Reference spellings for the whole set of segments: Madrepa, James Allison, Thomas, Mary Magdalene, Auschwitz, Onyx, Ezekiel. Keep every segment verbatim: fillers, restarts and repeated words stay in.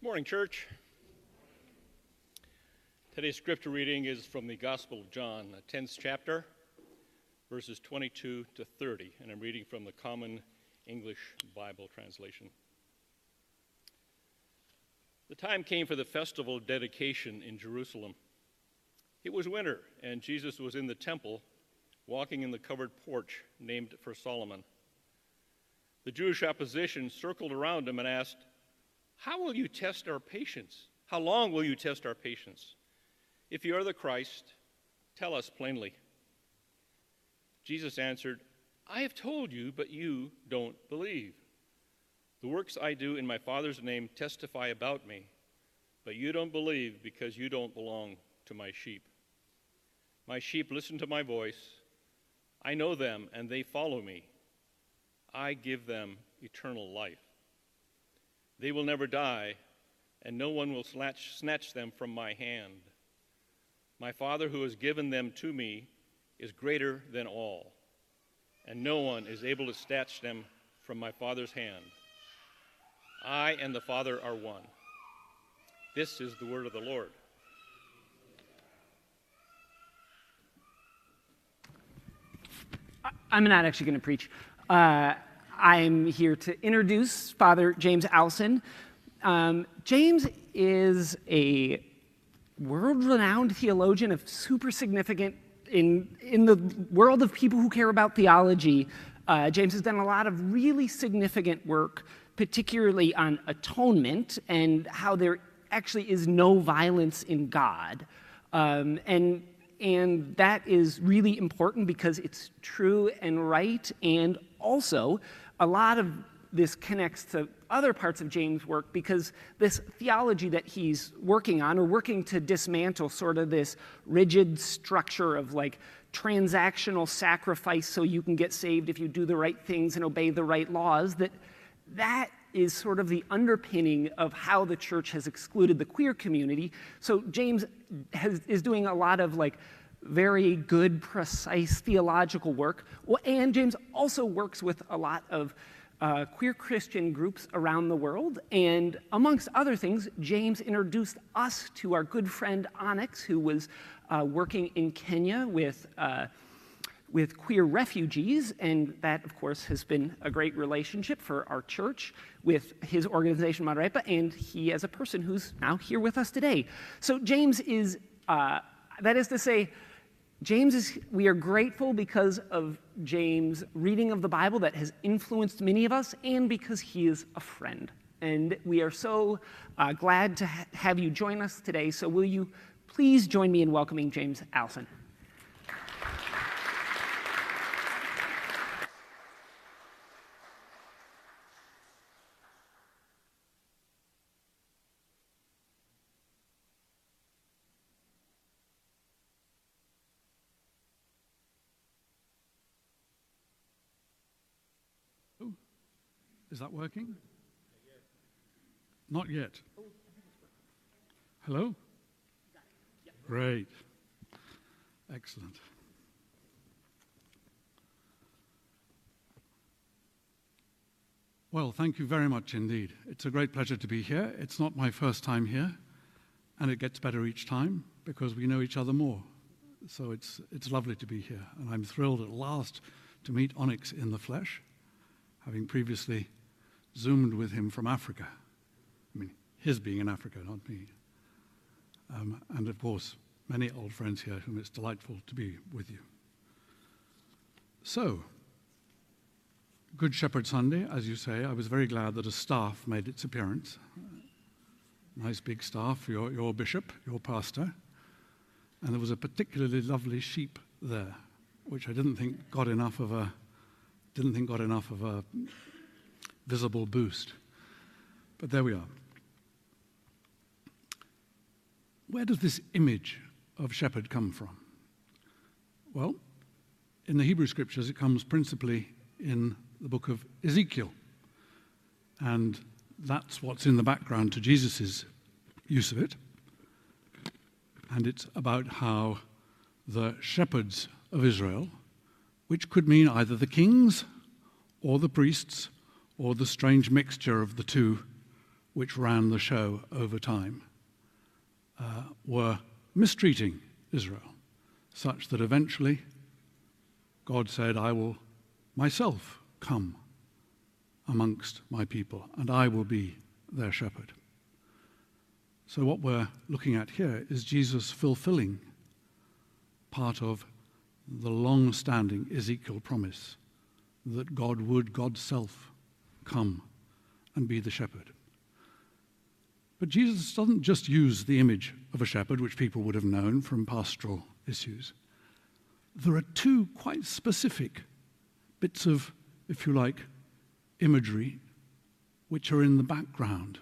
Good morning, church. Today's scripture reading is from the Gospel of John, the tenth chapter, verses twenty-two to thirty, and I'm reading from the Common English Bible translation. The time came for the festival of dedication in Jerusalem. It was winter, and Jesus was in the temple, walking in the covered porch named for Solomon. The Jewish opposition circled around him and asked, "How will you test our patience? How long will you test our patience? If you are the Christ, tell us plainly." Jesus answered, "I have told you, but you don't believe. The works I do in my Father's name testify about me, but you don't believe because you don't belong to my sheep. My sheep listen to my voice. I know them, and they follow me. I give them eternal life. They will never die, and no one will snatch them from my hand. My Father who has given them to me is greater than all, and no one is able to snatch them from my Father's hand. I and the Father are one." This is the word of the Lord. I'm not actually going to preach. Uh, I'm here to introduce Father James Allison. Um, James is a world-renowned theologian of super significant in, in the world of people who care about theology. Uh, James has done a lot of really significant work, particularly on atonement and how there actually is no violence in God. Um, and, and that is really important because it's true and right, and also a lot of this connects to other parts of James' work because this theology that he's working on, or working to dismantle, sort of this rigid structure of like transactional sacrifice so you can get saved if you do the right things and obey the right laws, that that is sort of the underpinning of how the church has excluded the queer community. So James has, is doing a lot of like very good, precise theological work, and James also works with a lot of Uh, queer Christian groups around the world, and amongst other things, James introduced us to our good friend Onyx, who was uh, working in Kenya with uh, with queer refugees, and that, of course, has been a great relationship for our church with his organization, Madrepa, and he as a person who's now here with us today. So James is, uh, that is to say, James is, we are grateful because of James' reading of the Bible that has influenced many of us, and because he is a friend. And we are so uh, glad to ha- have you join us today. So will you please join me in welcoming James Allison. Is that working? Not yet. Hello? Great. Excellent. Well, thank you very much indeed. It's a great pleasure to be here. It's not my first time here, and it gets better each time because we know each other more. So it's it's lovely to be here, and I'm thrilled at last to meet Onyx in the flesh, having previously Zoomed with him from Africa. I mean, his being in Africa, not me. Um, and of course, many old friends here whom it's delightful to be with you. So, Good Shepherd Sunday, as you say, I was very glad that a staff made its appearance. Nice big staff, your, your bishop, your pastor. And there was a particularly lovely sheep there, which I didn't think got enough of a, didn't think got enough of a, visible boost. But there we are. Where does this image of shepherd come from? Well, in the Hebrew scriptures, it comes principally in the book of Ezekiel. And that's what's in the background to Jesus's use of it. And it's about how the shepherds of Israel, which could mean either the kings or the priests, or the strange mixture of the two, which ran the show over time, uh, were mistreating Israel, such that eventually God said, I will myself come amongst my people, and I will be their shepherd. So what we're looking at here is Jesus fulfilling part of the long-standing Ezekiel promise that God would, God's self, come and be the shepherd. But Jesus doesn't just use the image of a shepherd, which people would have known from pastoral issues. There are two quite specific bits of, if you like, imagery which are in the background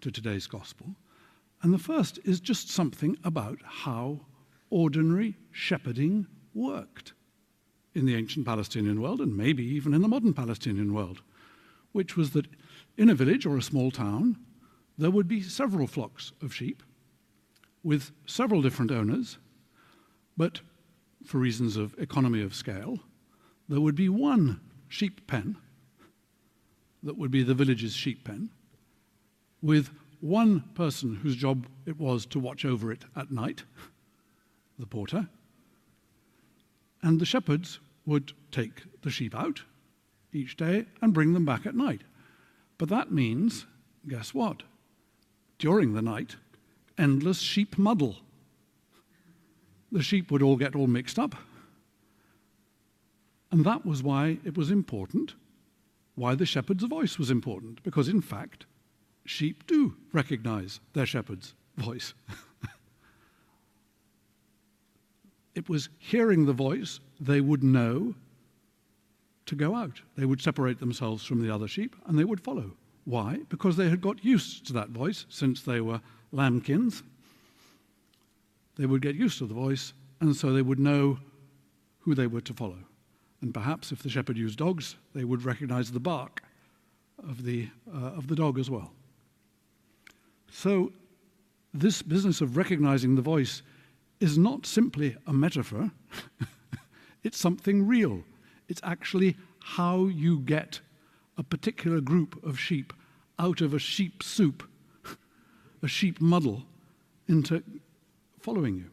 to today's gospel. And the first is just something about how ordinary shepherding worked in the ancient Palestinian world, and maybe even in the modern Palestinian world, which was that in a village or a small town, there would be several flocks of sheep with several different owners, but for reasons of economy of scale, there would be one sheep pen that would be the village's sheep pen, with one person whose job it was to watch over it at night, the porter, and the shepherds would take the sheep out each day and bring them back at night. But that means, guess what? During the night, endless sheep muddle. The sheep would all get all mixed up. And that was why it was important, why the shepherd's voice was important, because in fact, sheep do recognize their shepherd's voice. It was hearing the voice they would know to go out. They would separate themselves from the other sheep and they would follow. Why? Because they had got used to that voice since they were lambkins. They would get used to the voice, and so they would know who they were to follow. And perhaps if the shepherd used dogs, they would recognize the bark of the, uh, of the dog as well. So this business of recognizing the voice is not simply a metaphor. It's something real. It's actually how you get a particular group of sheep out of a sheep soup, a sheep muddle, into following you.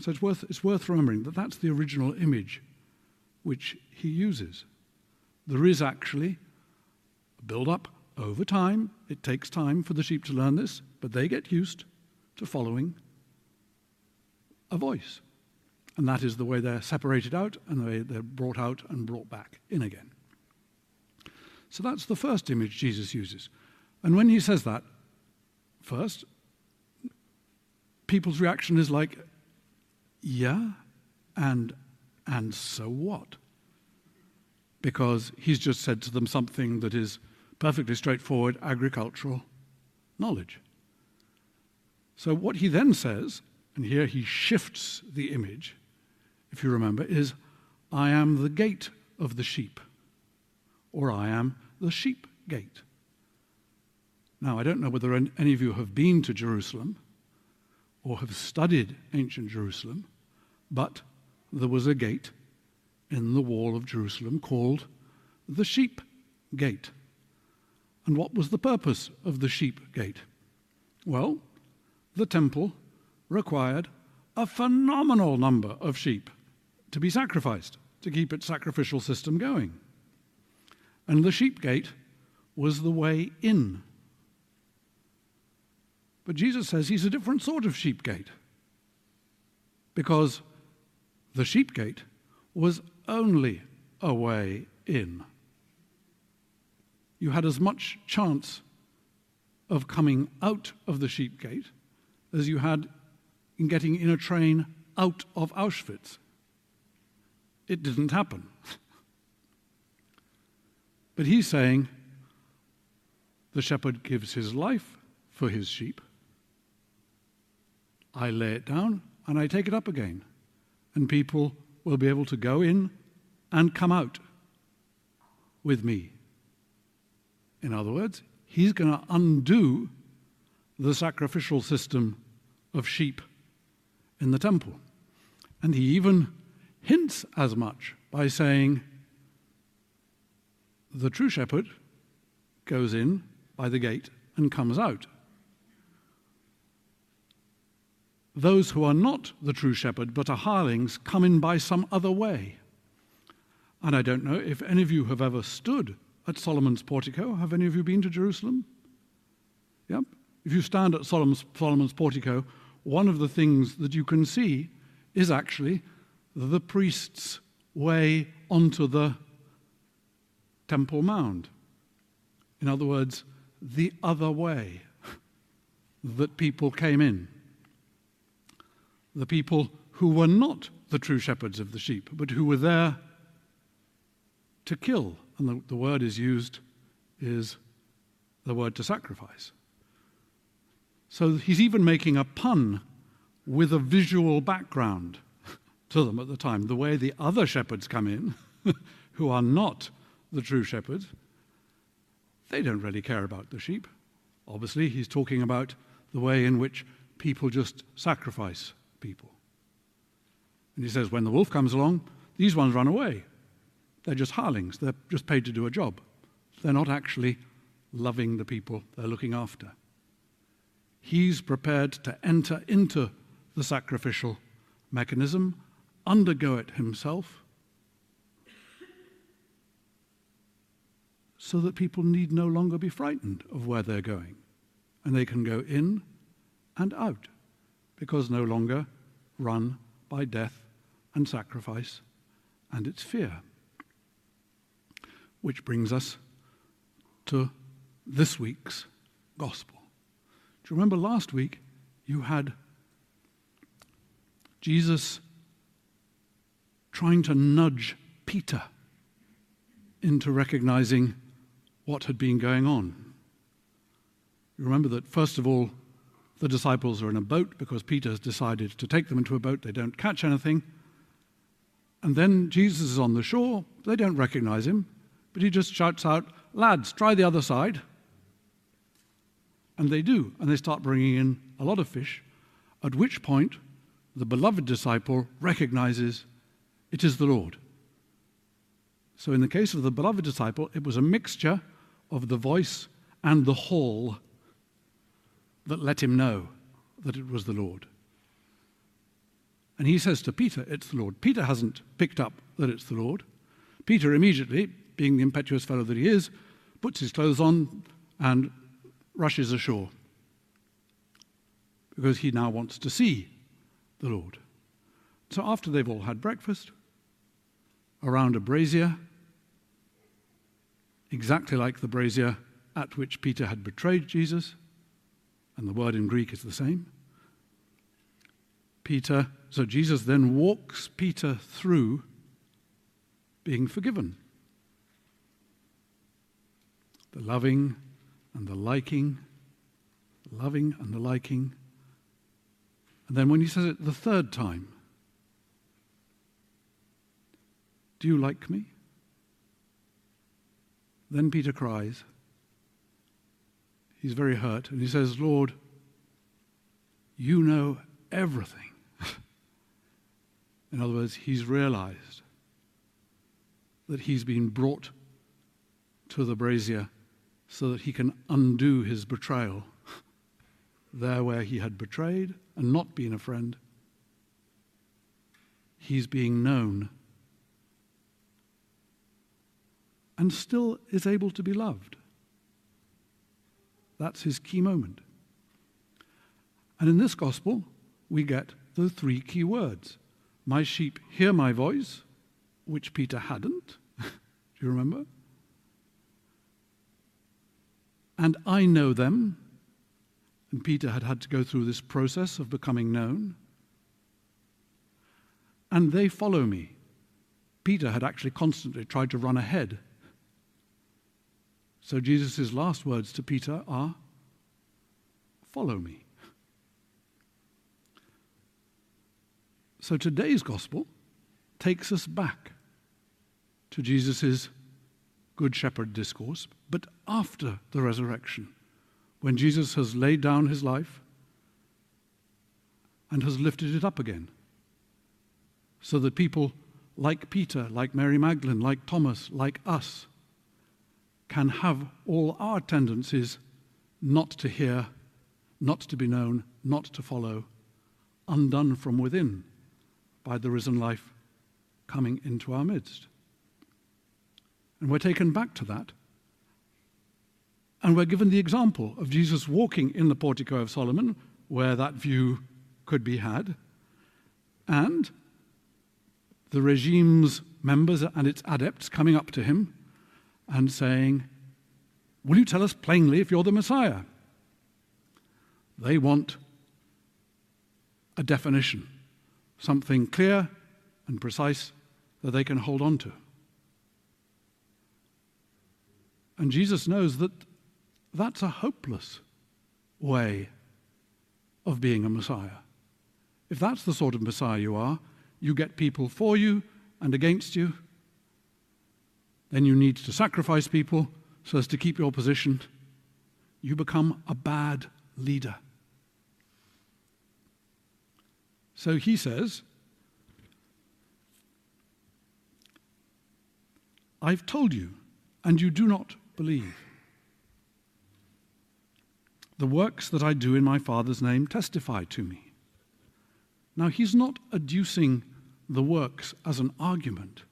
So it's worth, it's worth remembering that that's the original image which he uses. There is actually a build-up over time. It takes time for the sheep to learn this, but they get used to following a voice. And that is the way they're separated out and the way they're brought out and brought back in again. So that's the first image Jesus uses. And when he says that first, people's reaction is like, yeah, and and so what? Because he's just said to them something that is perfectly straightforward agricultural knowledge. So what he then says, and here he shifts the image, if you remember, is, I am the gate of the sheep, or I am the sheep gate. Now, I don't know whether any of you have been to Jerusalem or have studied ancient Jerusalem, but there was a gate in the wall of Jerusalem called the sheep gate. And what was the purpose of the sheep gate? Well, the temple required a phenomenal number of sheep to be sacrificed to keep its sacrificial system going. And the sheep gate was the way in. But Jesus says he's a different sort of sheep gate, because the sheep gate was only a way in. You had as much chance of coming out of the sheep gate as you had in getting in a train out of Auschwitz. It didn't happen. But he's saying the shepherd gives his life for his sheep. I lay it down and I take it up again, and people will be able to go in and come out with me. In other words, he's going to undo the sacrificial system of sheep in the temple. And he even hints as much by saying, the true shepherd goes in by the gate and comes out. Those who are not the true shepherd but are hirelings come in by some other way. And I don't know if any of you have ever stood at Solomon's portico. Have any of you been to Jerusalem? Yep. If you stand at Solomon's, Solomon's portico, one of the things that you can see is actually the priest's way onto the Temple Mount. In other words, the other way that people came in. The people who were not the true shepherds of the sheep, but who were there to kill. And the, the word is used is the word to sacrifice. So he's even making a pun with a visual background to them at the time. The way the other shepherds come in, who are not the true shepherds, they don't really care about the sheep. Obviously, he's talking about the way in which people just sacrifice people. And he says, when the wolf comes along, these ones run away. They're just hirelings. They're just paid to do a job. They're not actually loving the people they're looking after. He's prepared to enter into the sacrificial mechanism, undergo it himself, so that people need no longer be frightened of where they're going. And they can go in and out, because no longer run by death and sacrifice and its fear. Which brings us to this week's gospel. Do you remember last week you had Jesus trying to nudge Peter into recognizing what had been going on? You remember that first of all, the disciples are in a boat because Peter's decided to take them into a boat. They don't catch anything. And then Jesus is on the shore. They don't recognize him. But he just shouts out, "Lads, try the other side." And they do, and they start bringing in a lot of fish, at which point the beloved disciple recognizes it is the Lord. So in the case of the beloved disciple, it was a mixture of the voice and the haul that let him know that it was the Lord. And he says to Peter, "It's the Lord." Peter hasn't picked up that it's the Lord. Peter immediately, being the impetuous fellow that he is, puts his clothes on and rushes ashore because he now wants to see the Lord. So after they've all had breakfast, around a brazier, exactly like the brazier at which Peter had betrayed Jesus, and the word in Greek is the same, Peter, so Jesus then walks Peter through being forgiven. The loving and the liking, the loving and the liking. And then when he says it the third time, "Do you like me?" Then Peter cries. He's very hurt and he says, "Lord, you know everything." In other words, he's realized that he's been brought to the brazier so that he can undo his betrayal there where he had betrayed and not been a friend. He's being known and still is able to be loved. That's his key moment. And in this gospel, we get the three key words. My sheep hear my voice, which Peter hadn't. Do you remember? And I know them. And Peter had had to go through this process of becoming known. And they follow me. Peter had actually constantly tried to run ahead. So Jesus' last words to Peter are, "Follow me." So today's gospel takes us back to Jesus' Good Shepherd discourse, but after the resurrection, when Jesus has laid down his life and has lifted it up again, so that people like Peter, like Mary Magdalene, like Thomas, like us, can have all our tendencies not to hear, not to be known, not to follow, undone from within by the risen life coming into our midst. And we're taken back to that. And we're given the example of Jesus walking in the portico of Solomon, where that view could be had, and the regime's members and its adepts coming up to him and saying, "Will you tell us plainly if you're the Messiah?" They want a definition, something clear and precise that they can hold on to. And Jesus knows that that's a hopeless way of being a Messiah. If that's the sort of Messiah you are, you get people for you and against you. Then you need to sacrifice people so as to keep your position. You become a bad leader. So he says, "I've told you, and you do not believe. The works that I do in my Father's name testify to me." Now, he's not adducing the works as an argument.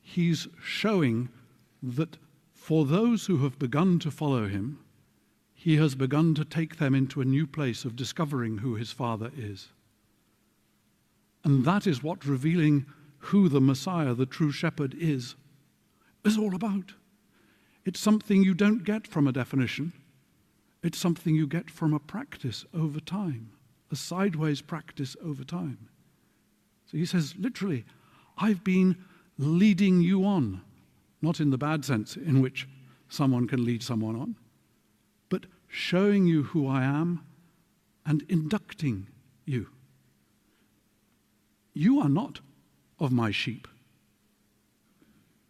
He's showing that for those who have begun to follow him, he has begun to take them into a new place of discovering who his Father is. And that is what revealing who the Messiah, the true shepherd, is, is all about. It's something you don't get from a definition. It's something you get from a practice over time, a sideways practice over time. So he says, literally, I've been leading you on, not in the bad sense in which someone can lead someone on, but showing you who I am and inducting you. You are not of my sheep.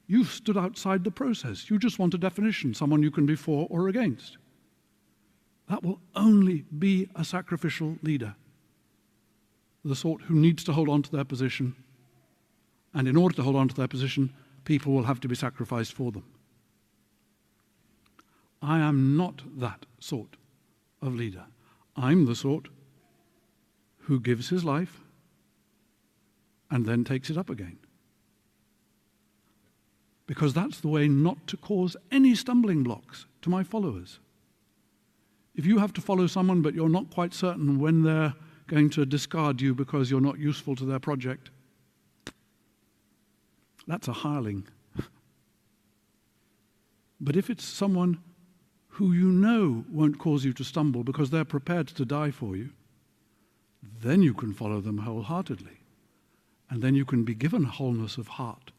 You've stood outside the process. You just want a definition, someone you can be for or against. That will only be a sacrificial leader, the sort who needs to hold on to their position. And in order to hold on to their position, people will have to be sacrificed for them. I am not that sort of leader. I'm the sort who gives his life and then takes it up again. Because that's the way not to cause any stumbling blocks to my followers. If you have to follow someone but you're not quite certain when they're going to discard you because you're not useful to their project, that's a hireling. But if it's someone who you know won't cause you to stumble because they're prepared to die for you, then you can follow them wholeheartedly. And then you can be given wholeness of heart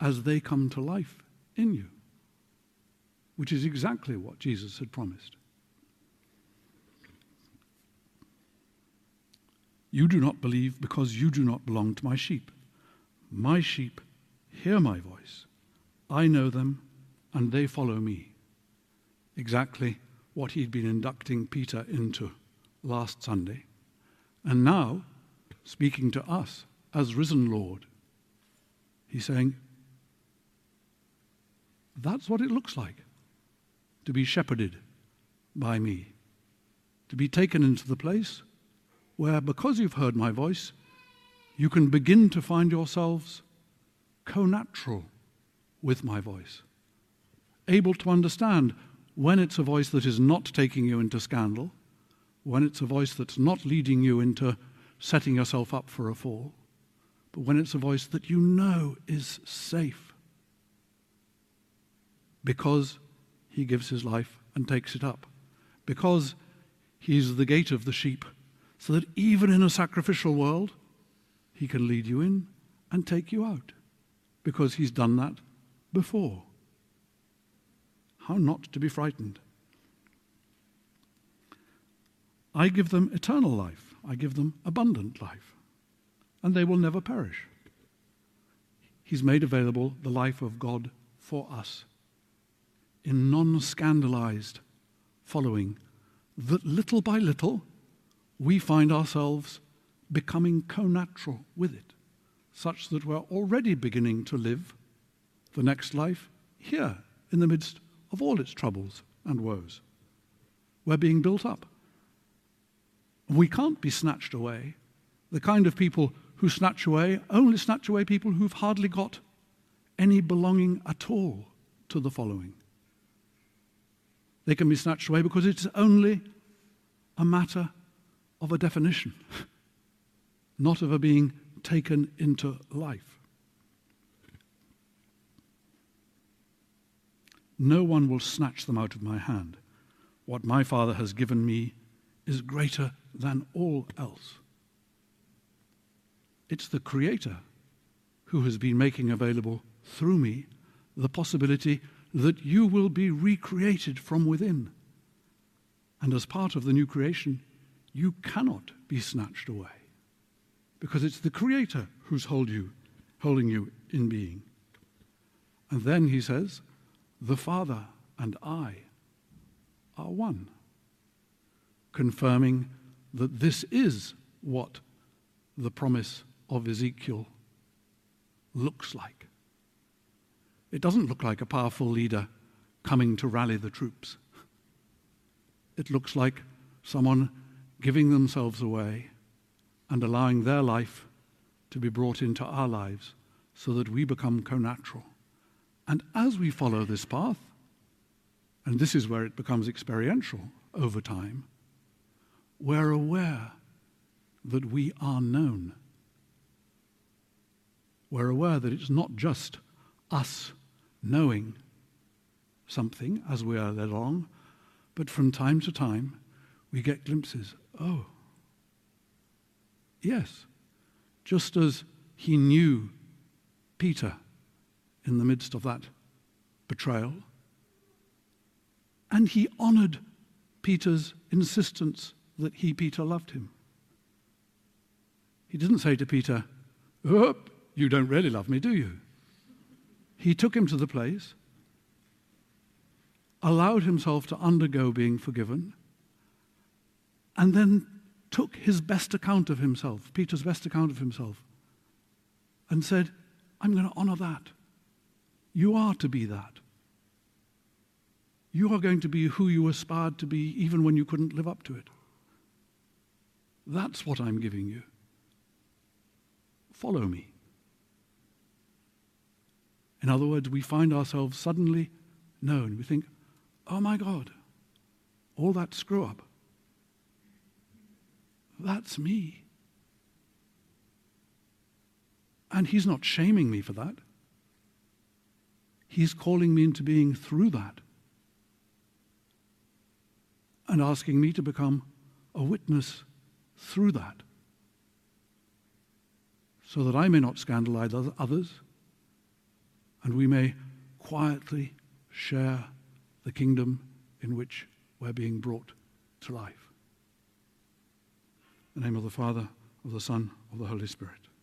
as they come to life in you, which is exactly what Jesus had promised. You do not believe because you do not belong to my sheep. My sheep hear my voice. I know them, and they follow me. Exactly what he'd been inducting Peter into last Sunday, and now speaking to us as risen Lord. He's saying, that's what it looks like to be shepherded by me, to be taken into the place where, because you've heard my voice, you can begin to find yourselves co-natural with my voice, able to understand when it's a voice that is not taking you into scandal, when it's a voice that's not leading you into setting yourself up for a fall, but when it's a voice that you know is safe, because he gives his life and takes it up, because he's the gate of the sheep, so that even in a sacrificial world, he can lead you in and take you out, because he's done that before. How not to be frightened? I give them eternal life. I give them abundant life, and they will never perish. He's made available the life of God for us, in non-scandalized following, that little by little we find ourselves becoming co-natural with it, such that we're already beginning to live the next life here in the midst of all its troubles and woes. We're being built up. We can't be snatched away. The kind of people who snatch away only snatch away people who've hardly got any belonging at all to the following. They can be snatched away because it's only a matter of a definition, not of a being taken into life. No one will snatch them out of my hand. What my Father has given me is greater than all else. It's the Creator who has been making available through me the possibility that you will be recreated from within. And as part of the new creation, you cannot be snatched away, because it's the Creator who's hold you, holding you in being. And then he says, the Father and I are one, confirming that this is what the promise of Ezekiel looks like. It doesn't look like a powerful leader coming to rally the troops. It looks like someone giving themselves away and allowing their life to be brought into our lives so that we become co-natural. And as we follow this path, and this is where it becomes experiential over time, we're aware that we are known. We're aware that it's not just us knowing something as we are led along, but from time to time we get glimpses. Oh, yes, just as he knew Peter in the midst of that betrayal, and he honored Peter's insistence that he, Peter, loved him. He didn't say to Peter, oh, you don't really love me, do you? He took him to the place, allowed himself to undergo being forgiven, and then took his best account of himself, Peter's best account of himself, and said, I'm going to honor that. You are to be that. You are going to be who you aspired to be even when you couldn't live up to it. That's what I'm giving you. Follow me. In other words, we find ourselves suddenly known. We think, oh my God, all that screw up, that's me. And he's not shaming me for that. He's calling me into being through that, and asking me to become a witness through that, so that I may not scandalize others, and we may quietly share the kingdom in which we're being brought to life. In the name of the Father, of the Son, of the Holy Spirit.